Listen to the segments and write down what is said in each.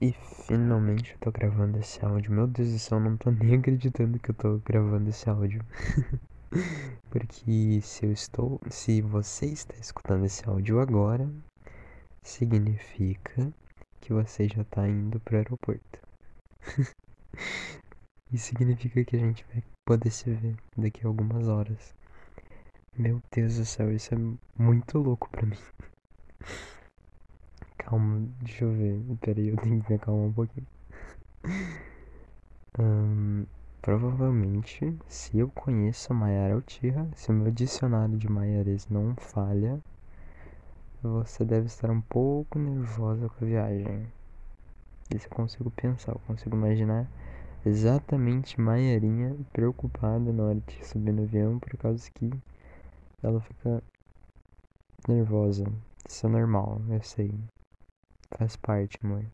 E finalmente eu tô gravando esse áudio. Meu Deus do céu, eu não tô nem acreditando que eu tô gravando esse áudio. Porque se você está escutando esse áudio agora, significa que você já tá indo pro aeroporto. E significa que a gente vai poder se ver daqui a algumas horas. Meu Deus do céu, isso é muito louco pra mim. Calma, deixa eu ver. Peraí, eu tenho que me acalmar um pouquinho. Provavelmente, se eu conheço a Maiara Altira, se o meu dicionário de maiarês não falha, você deve estar um pouco nervosa com a viagem. Isso eu consigo pensar, eu consigo imaginar exatamente Maiarinha preocupada na hora de subir no avião, por causa que ela fica nervosa. Isso é normal, eu sei. Faz parte, mãe.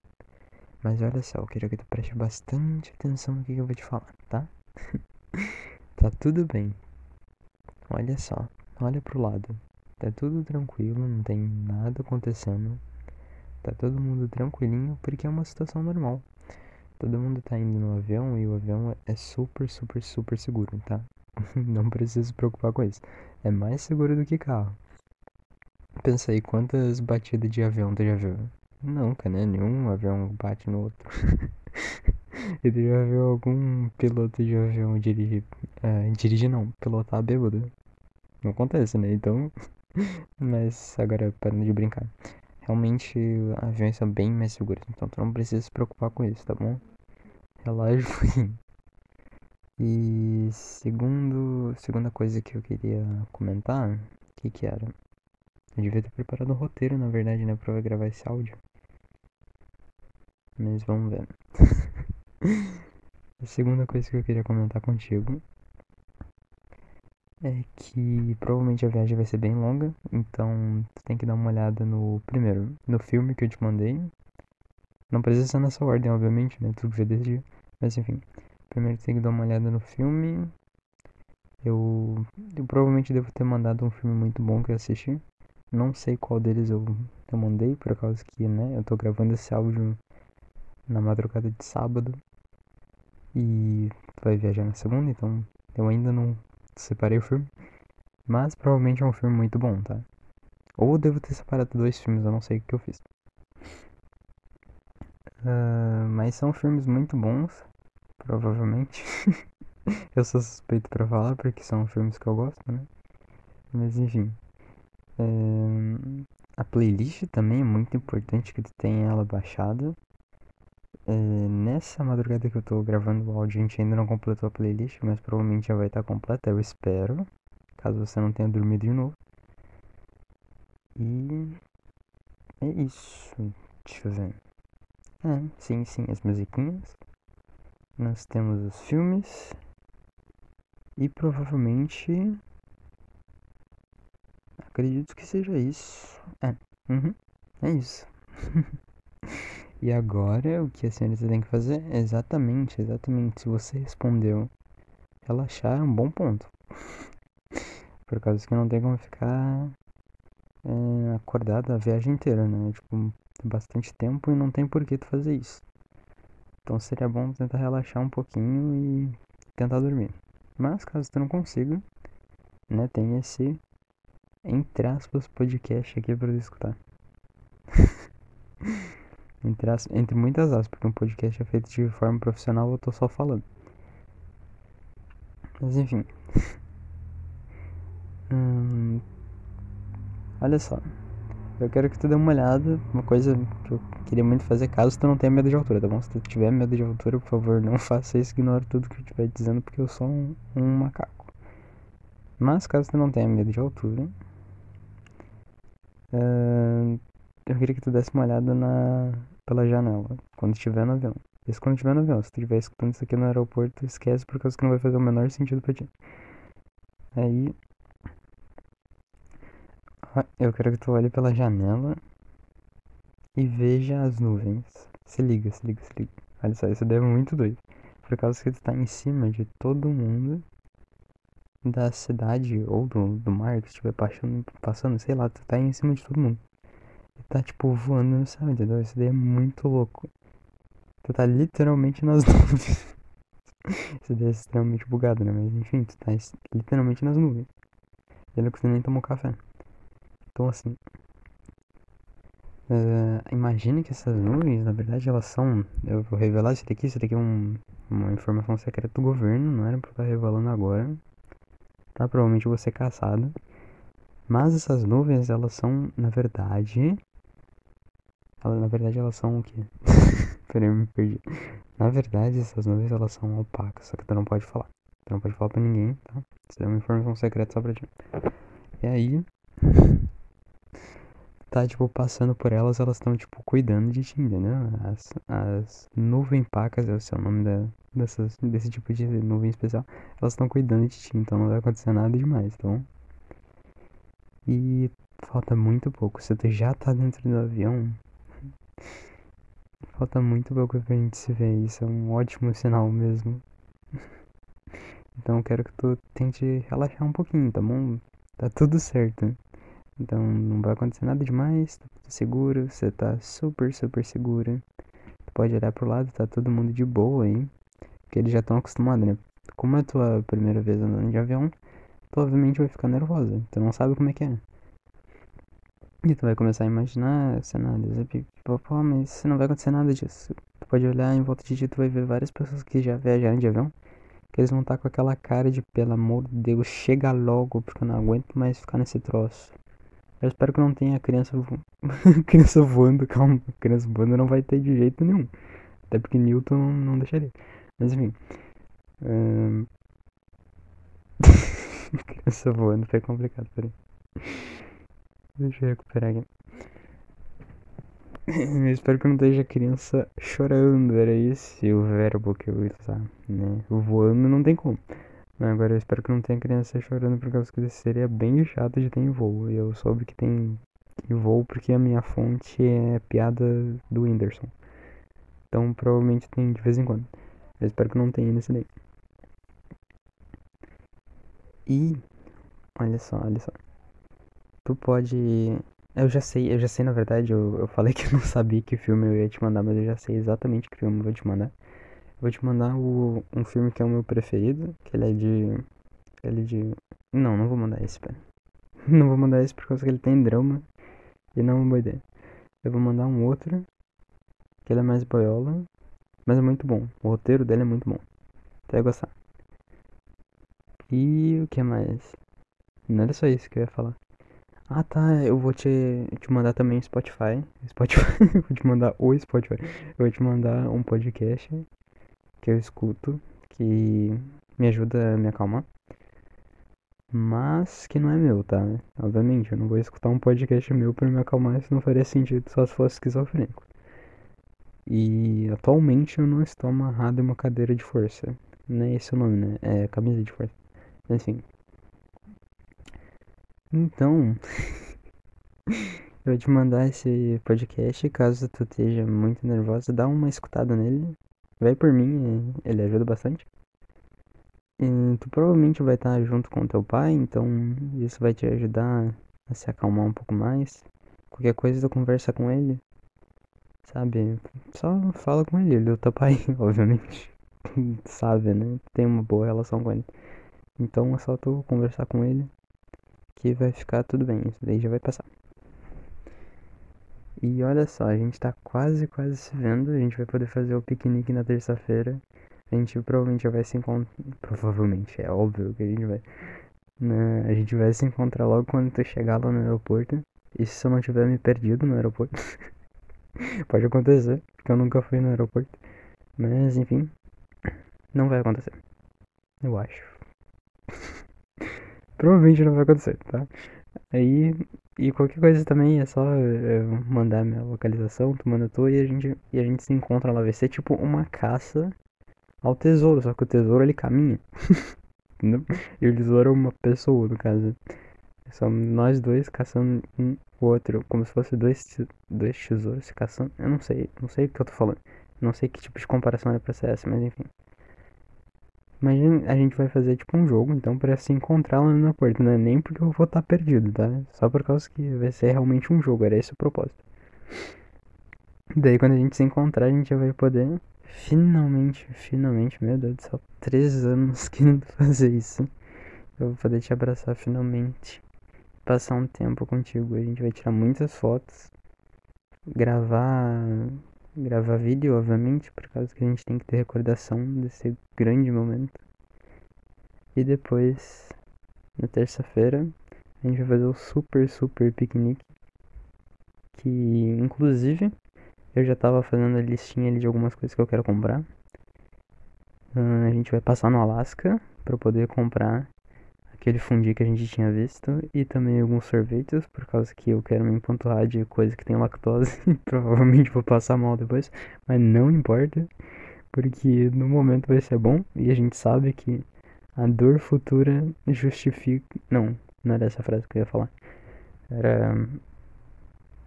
Mas olha só, eu queria que tu preste bastante atenção no que eu vou te falar, tá? Tá tudo bem. Olha só, olha pro lado. Tá tudo tranquilo, não tem nada acontecendo. Tá todo mundo tranquilinho, porque é uma situação normal. Todo mundo tá indo no avião e o avião é super, super, super seguro, tá? Não precisa se preocupar com isso. É mais seguro do que carro. Pensa aí, quantas batidas de avião tu já viu? Nunca, né? Nenhum avião bate no outro. E tu já viu algum piloto de avião dirigir? Dirigir não, pilotar bêbado. Não acontece, né? Então... Mas agora, parando de brincar. Realmente, aviões são bem mais seguros. Então tu não precisa se preocupar com isso, tá bom? Relaxa. E segunda coisa que eu queria comentar, que era... Eu devia ter preparado um roteiro, na verdade, né, pra eu gravar esse áudio. Mas vamos ver. A segunda coisa que eu queria comentar contigo é que provavelmente a viagem vai ser bem longa. Então, tu tem que dar uma olhada no filme que eu te mandei. Não precisa ser nessa ordem, obviamente, né, tu podia decidir. Mas enfim, primeiro tu tem que dar uma olhada no filme. Eu provavelmente devo ter mandado um filme muito bom que eu assisti. Não sei qual deles eu mandei, por causa que, né, eu tô gravando esse áudio na madrugada de sábado. E vai viajar na segunda, então eu ainda não separei o filme. Mas provavelmente é um filme muito bom, tá? Ou eu devo ter separado dois filmes, eu não sei o que eu fiz. Mas são filmes muito bons, provavelmente. Eu sou suspeito pra falar, porque são filmes que eu gosto, né? Mas enfim... A playlist também é muito importante que tu tenha ela baixada. Nessa madrugada que eu tô gravando o áudio, a gente ainda não completou a playlist, mas provavelmente já vai estar completa, eu espero, caso você não tenha dormido de novo. E é isso, deixa eu ver. Sim, as musiquinhas. Nós temos os filmes. E provavelmente... Acredito que seja isso. É isso. E agora, o que a senhorita tem que fazer? Exatamente. Se você respondeu, relaxar é um bom ponto. Por causa que não tem como ficar acordado a viagem inteira, né? Tipo, tem bastante tempo e não tem por que tu fazer isso. Então seria bom tentar relaxar um pouquinho e tentar dormir. Mas caso tu não consiga, né? Tem esse... Entre aspas, podcast aqui pra você escutar. Entre muitas aspas, porque um podcast é feito de forma profissional, eu tô só falando. Mas enfim. Olha só. Eu quero que tu dê uma olhada. Uma coisa que eu queria muito fazer, caso tu não tenha medo de altura, tá bom? Se tu tiver medo de altura, por favor, não faça isso. Ignora tudo que eu estiver dizendo, porque eu sou um macaco. Mas caso tu não tenha medo de altura... eu queria que tu desse uma olhada pela janela, quando estiver no avião. Isso quando estiver no avião, se tu estiver escutando isso aqui no aeroporto, esquece, por causa que não vai fazer o menor sentido pra ti. Aí... eu quero que tu olhe pela janela e veja as nuvens. Se liga. Olha só, isso daí é muito doido. Por causa que tu tá em cima de todo mundo da cidade ou do mar que estiver passando, sei lá, tu tá aí em cima de todo mundo. E tá tipo voando no céu, entendeu? Isso daí é muito louco. Tu tá literalmente nas nuvens. Essa ideia é extremamente bugada, né? Mas enfim, tu tá literalmente nas nuvens. Eu não consigo nem tomar café. Então assim, imagina que essas nuvens, na verdade, elas são... Eu vou revelar isso daqui é uma informação secreta do governo. Não era pra estar revelando agora, tá? Provavelmente eu vou ser caçado. Mas essas nuvens, elas são, na verdade... elas são o quê? Peraí, eu me perdi. Na verdade, essas nuvens, elas são opacas, só que tu não pode falar. Tu não pode falar pra ninguém, tá? Isso é uma informação secreta só pra ti. E aí... tá, tipo, passando por elas, elas estão, tipo, cuidando de ti, entendeu? As nuvens pacas, esse é o nome desse tipo de nuvem especial. Elas estão cuidando de ti, então não vai acontecer nada demais, tá bom? E falta muito pouco. Se tu já tá dentro do avião... falta muito pouco pra gente se ver, isso é um ótimo sinal mesmo. Então eu quero que tu tente relaxar um pouquinho, tá bom? Tá tudo certo. Então não vai acontecer nada demais, tá tudo seguro, você tá super, super segura. Tu pode olhar pro lado, tá todo mundo de boa aí. Porque eles já estão acostumados, né? Como é a tua primeira vez andando de avião, tu obviamente vai ficar nervosa, tu não sabe como é que é. E tu vai começar a imaginar cenários, mas não vai acontecer nada disso. Tu pode olhar em volta de ti, tu vai ver várias pessoas que já viajaram de avião, que eles vão estar com aquela cara de, pelo amor de Deus, chega logo, porque eu não aguento mais ficar nesse troço. Eu espero que não tenha criança voando, calma, criança voando não vai ter de jeito nenhum. Até porque Newton não deixaria. Mas enfim. Criança voando foi complicado, peraí. Deixa eu recuperar aqui. Eu espero que não esteja criança chorando. Era esse o verbo que eu ia usar, né? Voando não tem como. Agora eu espero que não tenha criança chorando, por causa que seria bem chato de ter em voo. E eu soube que tem em voo porque a minha fonte é piada do Whindersson. Então provavelmente tem de vez em quando. Eu espero que não tenha nesse daí. E olha só. Tu pode... Eu já sei, na verdade, eu falei que eu não sabia que filme eu ia te mandar, mas eu já sei exatamente que filme eu vou te mandar. Eu vou te mandar um filme que é o meu preferido, que ele é de... Não vou mandar esse, pera. Não vou mandar esse por causa que ele tem drama e não é uma boa ideia. Eu vou mandar um outro, que ele é mais boiola, mas é muito bom. O roteiro dele é muito bom. Tu vai gostar. E o que mais? Não era só isso que eu ia falar. Ah tá, eu vou te mandar também o Spotify, vou te mandar o Spotify. Eu vou te mandar um podcast que eu escuto, que me ajuda a me acalmar. Mas que não é meu, tá? Obviamente, eu não vou escutar um podcast meu pra me acalmar, isso não faria sentido só se fosse esquizofrênico. E atualmente eu não estou amarrado em uma cadeira de força. Não é esse o nome, né? É camisa de força. Enfim. Então, eu vou te mandar esse podcast, caso tu esteja muito nervosa, dá uma escutada nele, vai por mim, ele ajuda bastante. E tu provavelmente vai estar junto com teu pai, então isso vai te ajudar a se acalmar um pouco mais. Qualquer coisa tu conversa com ele, sabe, só fala com ele é teu pai, obviamente, sabe, né, tem uma boa relação com ele. Então é só tu conversar com ele. Que vai ficar tudo bem, isso daí já vai passar. E olha só, a gente tá quase se vendo. A gente vai poder fazer o piquenique na terça-feira. A gente provavelmente já vai se encontrar. Provavelmente, é óbvio que a gente vai. A gente vai se encontrar logo quando tu chegar lá no aeroporto. E se eu não tiver me perdido no aeroporto. Pode acontecer, porque eu nunca fui no aeroporto. Mas enfim, não vai acontecer, eu acho. Provavelmente não vai acontecer, tá? Aí, e qualquer coisa também é só eu mandar minha localização, tu manda tua e a gente se encontra lá. Vai ser tipo uma caça ao tesouro, só que o tesouro ele caminha. E o tesouro é uma pessoa, no caso. Somos nós dois caçando um o outro, como se fosse dois tesouros se caçando. Eu não sei o que eu tô falando. Não sei que tipo de comparação era pra ser essa, mas enfim. Imagina, a gente vai fazer tipo um jogo, então, pra se encontrar lá na porta, não é nem porque eu vou estar perdido, tá? Só por causa que vai ser realmente um jogo, era esse o propósito. Daí quando a gente se encontrar, a gente já vai poder... Finalmente, meu Deus do céu, 3 anos querendo fazer isso. Eu vou poder te abraçar finalmente. Passar um tempo contigo. A gente vai tirar muitas fotos. Gravar vídeo, obviamente, por causa que a gente tem que ter recordação desse grande momento. E depois, na terça-feira, a gente vai fazer o super piquenique. Que, inclusive... eu já tava fazendo a listinha ali de algumas coisas que eu quero comprar. A gente vai passar no Alasca pra poder comprar aquele fundi que a gente tinha visto. E também alguns sorvetes, por causa que eu quero me empanturrar de coisa que tem lactose. Provavelmente vou passar mal depois, mas não importa, porque no momento vai ser bom. E a gente sabe que a dor futura justifica... Não era essa frase que eu ia falar. Era...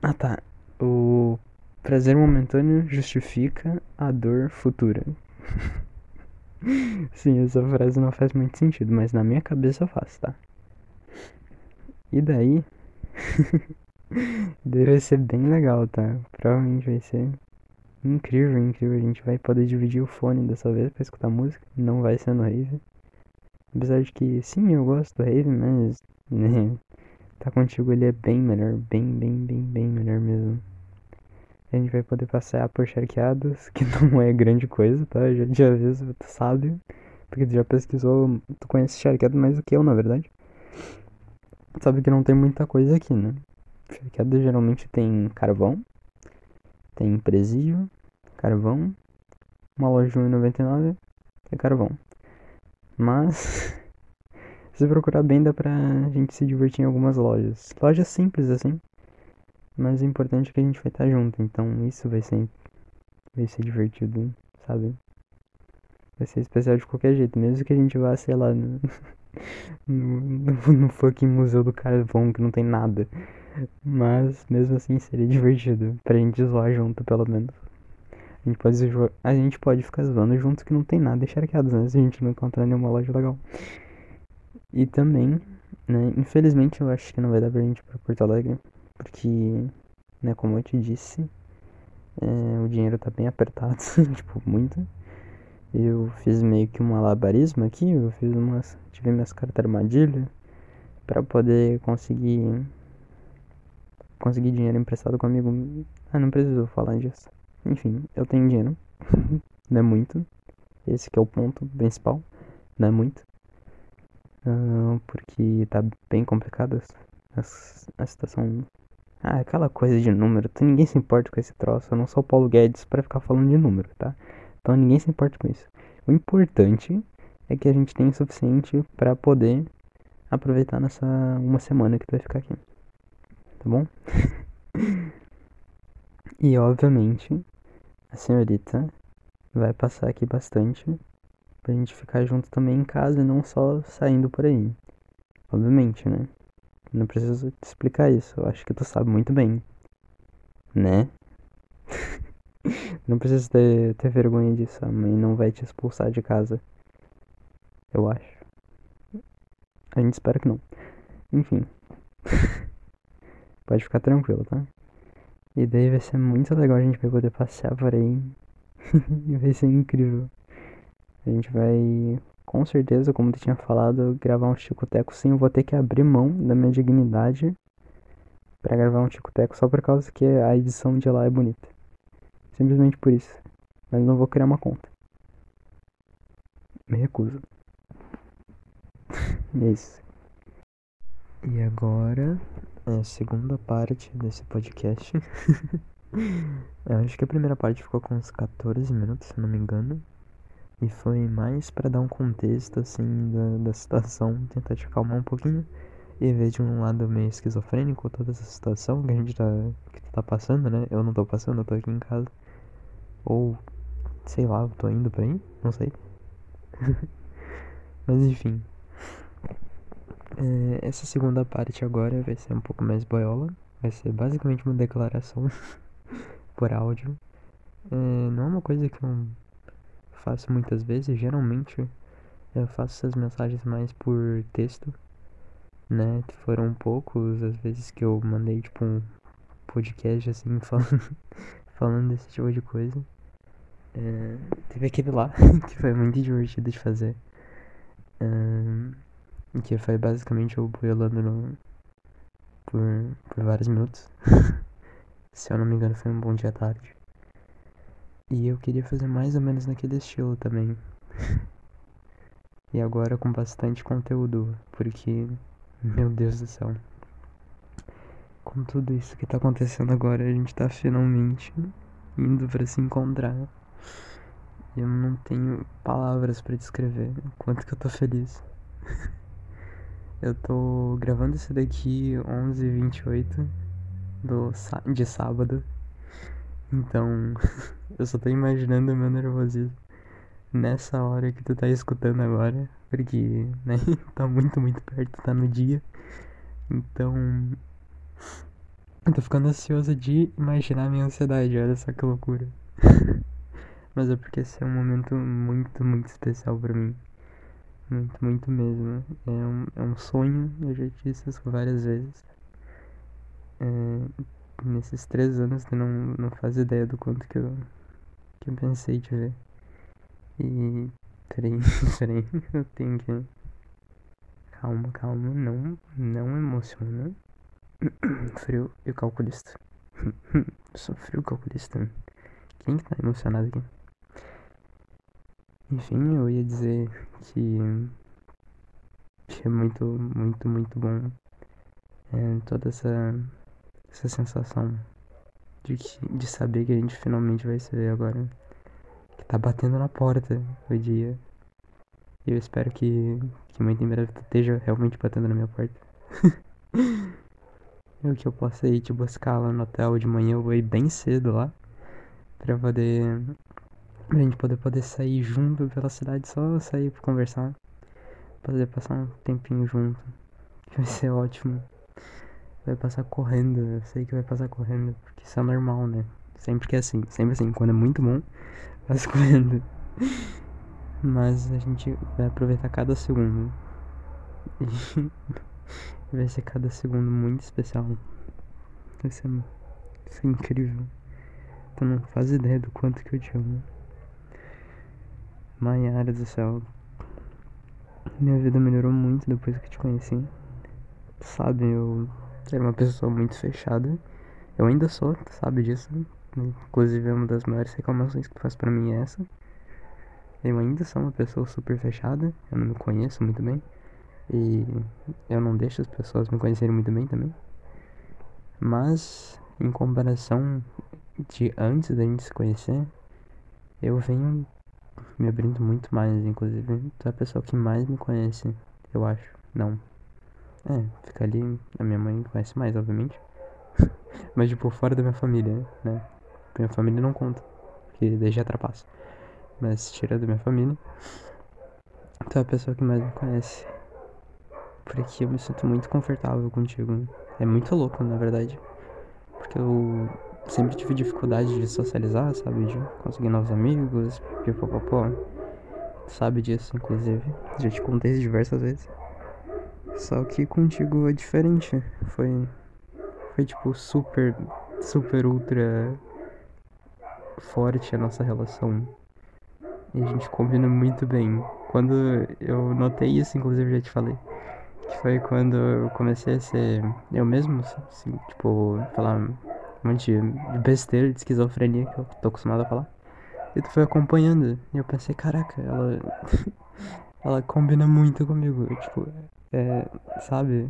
ah tá, o... prazer momentâneo justifica a dor futura. Sim, essa frase não faz muito sentido, mas na minha cabeça faz, tá? E daí... deve ser bem legal, tá? Provavelmente vai ser incrível. A gente vai poder dividir o fone dessa vez pra escutar música. Não vai ser no rave. Apesar de que, sim, eu gosto do rave, mas... né, tá contigo ele é bem melhor. Bem melhor mesmo. A gente vai poder passear por Charqueados, que não é grande coisa, tá? Eu já te aviso, tu sabe. Porque tu já pesquisou, tu conhece Charqueados mais do que eu, na verdade. Sabe que não tem muita coisa aqui, né? Charqueados geralmente tem carvão, tem presídio, carvão, uma loja de 1,99 é carvão. Mas, se procurar bem, dá pra gente se divertir em algumas lojas. Lojas simples, assim. Mas o importante é que a gente vai estar junto, então isso vai ser divertido, sabe? Vai ser especial de qualquer jeito, mesmo que a gente vá, sei lá, no fucking Museu do Carvão, que não tem nada. Mas, mesmo assim, seria divertido, pra gente zoar junto, pelo menos. A gente pode ficar zoando junto, que não tem nada encharcado, né? Se a gente não encontrar nenhuma loja legal. E também, né, infelizmente, eu acho que não vai dar pra gente ir pra Porto Alegre. Porque, né, como eu te disse, o dinheiro tá bem apertado, tipo, muito. Eu fiz meio que um alabarismo aqui, tive minhas cartas armadilha pra poder conseguir dinheiro emprestado com um amigo. Ah, não preciso falar disso. Enfim, eu tenho dinheiro, não é muito, esse que é o ponto principal, não é muito. Porque tá bem complicado a situação... ah, aquela coisa de número, ninguém se importa com esse troço. Eu não sou o Paulo Guedes pra ficar falando de número, tá? Então ninguém se importa com isso. O importante é que a gente tem o suficiente pra poder aproveitar nessa uma semana que tu vai ficar aqui, tá bom? E obviamente a senhorita vai passar aqui bastante pra gente ficar junto também em casa e não só saindo por aí. Obviamente, né? Não preciso te explicar isso, eu acho que tu sabe muito bem, né? Não preciso ter vergonha disso, a mãe não vai te expulsar de casa, eu acho. A gente espera que não. Enfim, pode ficar tranquilo, tá? E daí vai ser muito legal, a gente vai poder passear por aí, vai ser incrível. A gente vai... com certeza, como tu tinha falado, gravar um tico-teco, sim, eu vou ter que abrir mão da minha dignidade pra gravar um tico-teco só por causa que a edição de lá é bonita. Simplesmente por isso. Mas não vou criar uma conta. Me recuso. É isso. E agora, a segunda parte desse podcast. Eu acho que a primeira parte ficou com uns 14 minutos, se não me engano. E foi mais pra dar um contexto, assim, da situação, tentar te acalmar um pouquinho e ver de um lado meio esquizofrênico toda essa situação que a gente tá passando, né? Eu não tô passando, eu tô aqui em casa. Ou, sei lá, eu tô indo pra aí, não sei. Mas enfim. Essa segunda parte agora vai ser um pouco mais boiola. Vai ser basicamente uma declaração por áudio. Não é uma coisa que eu faço muitas vezes, geralmente eu faço essas mensagens mais por texto, né? Foram poucos as vezes que eu mandei tipo um podcast assim, falando desse tipo de coisa. Teve aquele lá, que foi muito divertido de fazer. Que foi basicamente eu boiolando por vários minutos. Se eu não me engano, foi um bom dia à tarde. E eu queria fazer mais ou menos naquele estilo também. E agora com bastante conteúdo, porque, meu Deus do céu, com tudo isso que tá acontecendo agora, a gente tá finalmente indo pra se encontrar. Eu não tenho palavras pra descrever o quanto que eu tô feliz. Eu tô gravando isso daqui 11h28 de sábado. Então, eu só tô imaginando o meu nervosismo nessa hora que tu tá escutando agora, porque, né, tá muito perto, tá no dia. Então, eu tô ficando ansioso de imaginar a minha ansiedade, olha só que loucura. Mas é porque esse é um momento muito especial pra mim. Muito mesmo. É um sonho, eu já disse isso várias vezes. Nesses 3 anos tu não faz ideia do quanto que eu pensei de ver. E peraí, eu tenho que... Calma, não emociona. Frio e calculista. Sou frio e calculista. Quem que tá emocionado aqui? Enfim, eu ia dizer que é muito bom toda essa sensação de saber que a gente finalmente vai se ver agora. Que tá batendo na porta o dia. E eu espero que muito em breve esteja realmente batendo na minha porta. Eu que eu possa ir te buscar lá no hotel de manhã, eu vou ir bem cedo lá. Pra gente poder sair junto pela cidade, só sair pra conversar. Poder passar um tempinho junto. Que vai ser ótimo. Vai passar correndo, eu sei que vai passar correndo. Porque isso é normal, né? Sempre que é assim, quando é muito bom, passa correndo. Mas a gente vai aproveitar cada segundo. E vai ser cada segundo muito especial. Vai ser incrível. Tu não faz ideia do quanto que eu te amo. Maiara do céu, minha vida melhorou muito depois que eu te conheci. Sabe, eu era uma pessoa muito fechada. Eu ainda sou, tu sabe disso. Inclusive, uma das maiores reclamações que tu faz pra mim é essa. Eu ainda sou uma pessoa super fechada. Eu não me conheço muito bem. E eu não deixo as pessoas me conhecerem muito bem também. Mas, em comparação de antes da gente se conhecer, eu venho me abrindo muito mais, inclusive. Tu é a pessoa que mais me conhece, eu acho. Não. Fica ali, a minha mãe conhece mais, obviamente. Mas, tipo, fora da minha família, né? Minha família não conta, porque daí já atrapassa. Mas, tirando minha família, tu é a pessoa que mais me conhece. Porque eu me sinto muito confortável contigo. É muito louco, na verdade. Porque eu sempre tive dificuldade de socializar, sabe? De conseguir novos amigos, pipopopó. Tu sabe disso, inclusive. Já te contei isso diversas vezes. Só que contigo é diferente. Foi tipo super ultra forte a nossa relação. E a gente combina muito bem. Quando eu notei isso, inclusive já te falei, que foi quando eu comecei a ser eu mesmo, assim, tipo, falar um monte de besteira, de esquizofrenia que eu tô acostumado a falar. E tu foi acompanhando. E eu pensei, caraca, ela combina muito comigo. Tipo, sabe?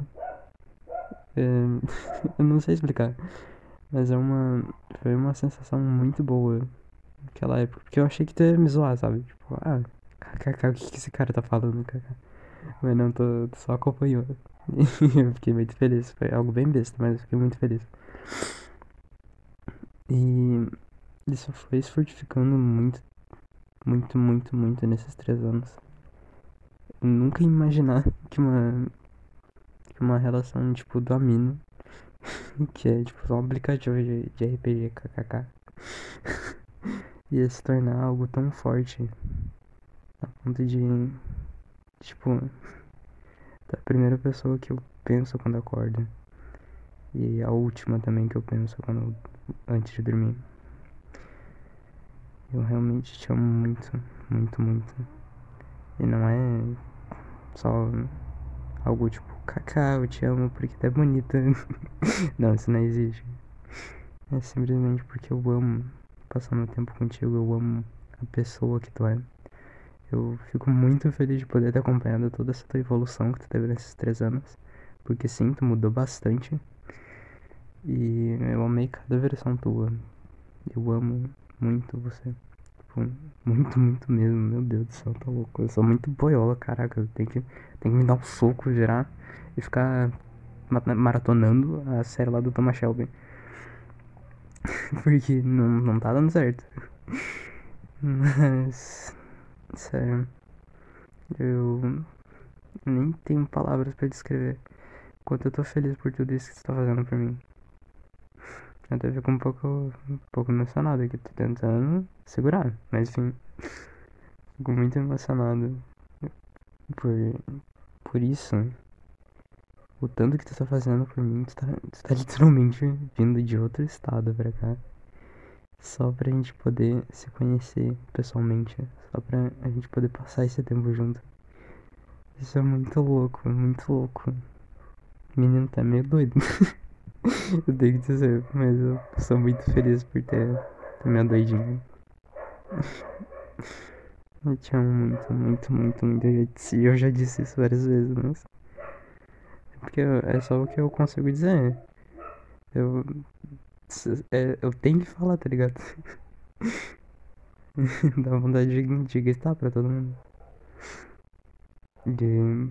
Eu não sei explicar. Mas foi uma sensação muito boa naquela época. Porque eu achei que tu ia me zoar, sabe? Tipo, kkk, o que esse cara tá falando, kkk. Mas não, tu só acompanhou. Eu fiquei muito feliz. Foi algo bem besta, mas eu fiquei muito feliz. E isso foi se fortificando muito nesses 3 anos. Eu nunca ia imaginar que uma relação, tipo, do Amino, que é, tipo, só um aplicativo de RPG, kkk, ia se tornar algo tão forte, a ponto de, tipo, da primeira pessoa que eu penso quando acordo, e a última também que eu penso antes de dormir. Eu realmente te amo muito, muito, muito. E não é só algo tipo, Cacá, eu te amo porque tu é bonita. Não, isso não existe. É simplesmente porque eu amo passar meu tempo contigo, eu amo a pessoa que tu é. Eu fico muito feliz de poder ter acompanhado toda essa tua evolução que tu teve nesses 3 anos. Porque sim, tu mudou bastante. E eu amei cada versão tua. Eu amo muito você. Tipo, muito, muito mesmo. Meu Deus do céu, tá louco. Eu sou muito boiola, caraca. Eu tenho que me dar um soco, girar e ficar maratonando a série lá do Thomas Shelby. Porque não tá dando certo. Mas... sério. Eu... nem tenho palavras pra descrever quanto eu tô feliz por tudo isso que você tá fazendo pra mim. Eu até fico um pouco emocionado aqui, tô tentando segurar, mas enfim, fico muito emocionado por isso, o tanto que tu tá fazendo por mim. Tu tá literalmente vindo de outro estado pra cá, só pra gente poder se conhecer pessoalmente, só pra a gente poder passar esse tempo junto. Isso é muito louco, muito louco. O menino tá meio doido. Eu tenho que dizer, mas eu sou muito feliz por ter minha doidinha. Eu te amo muito, muito, muito, muito. Eu já disse isso várias vezes, mas... é porque é só o que eu consigo dizer. Eu tenho que falar, tá ligado? Dá vontade de gritar pra todo mundo. De...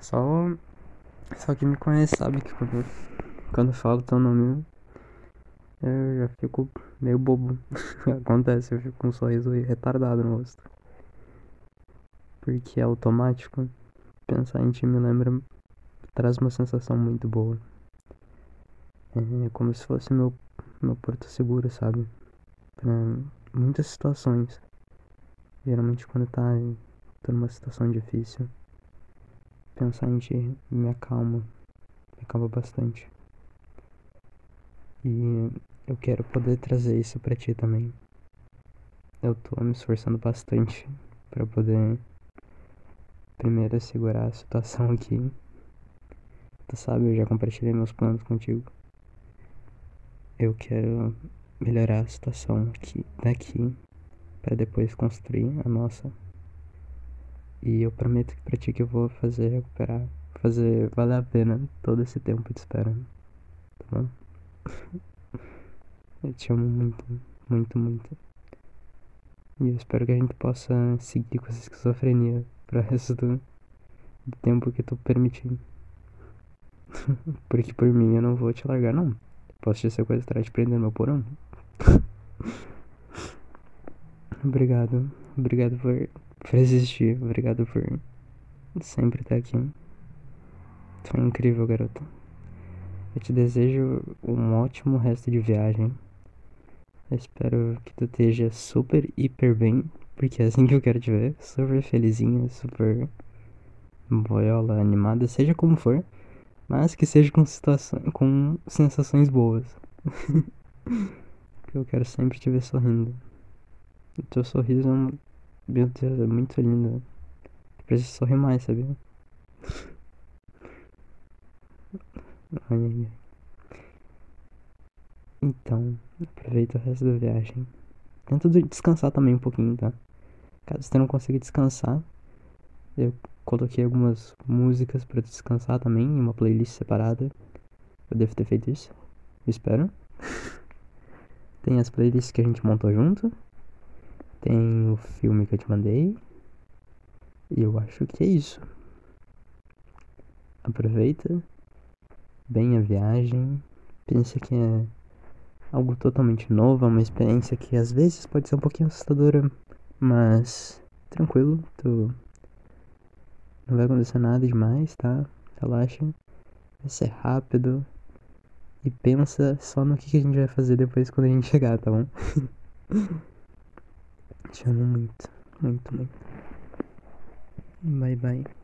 Só quem me conhece sabe que quando eu falo teu nome, eu já fico meio bobo. Acontece, eu fico com um sorriso retardado no rosto. Porque é automático. Pensar em ti me lembra, traz uma sensação muito boa. É como se fosse meu porto seguro, sabe? Pra muitas situações. Geralmente quando tô numa situação difícil, pensar em ti me acalma bastante. E eu quero poder trazer isso pra ti também. Eu tô me esforçando bastante pra poder primeiro segurar a situação aqui. Tu sabe, eu já compartilhei meus planos contigo. Eu quero melhorar a situação aqui, daqui, pra depois construir a nossa. E eu prometo pra ti que eu vou fazer valer a pena todo esse tempo de espera, tá bom? Eu te amo muito, muito, muito. E eu espero que a gente possa seguir com essa esquizofrenia pro resto do tempo que tu permitir. Porque por mim eu não vou te largar, não. Posso te sequestrar e te prender no meu porão. Obrigado, obrigado por existir, obrigado por sempre estar aqui. Tu é incrível, garota. Eu te desejo um ótimo resto de viagem. Eu espero que tu esteja super, hiper bem, porque é assim que eu quero te ver. Super felizinha, super boiola, animada, seja como for, mas que seja com sensações boas. Porque eu quero sempre te ver sorrindo. O teu sorriso é meu Deus, é muito lindo. Precisa sorrir mais, sabia? Ai, ai, ai. Então, aproveita o resto da viagem. Tenta descansar também um pouquinho, tá? Caso você não consiga descansar, eu coloquei algumas músicas pra descansar também, em uma playlist separada. Eu devo ter feito isso, eu espero. Tem as playlists que a gente montou junto. Tem o filme que eu te mandei. E eu acho que é isso. Aproveita bem a viagem. Pensa que é algo totalmente novo. É uma experiência que às vezes pode ser um pouquinho assustadora. Mas tranquilo, não vai acontecer nada demais, tá? Relaxa. Vai ser rápido. E pensa só no que a gente vai fazer depois quando a gente chegar, tá bom? Te amo muito, muito, muito. Bye, bye.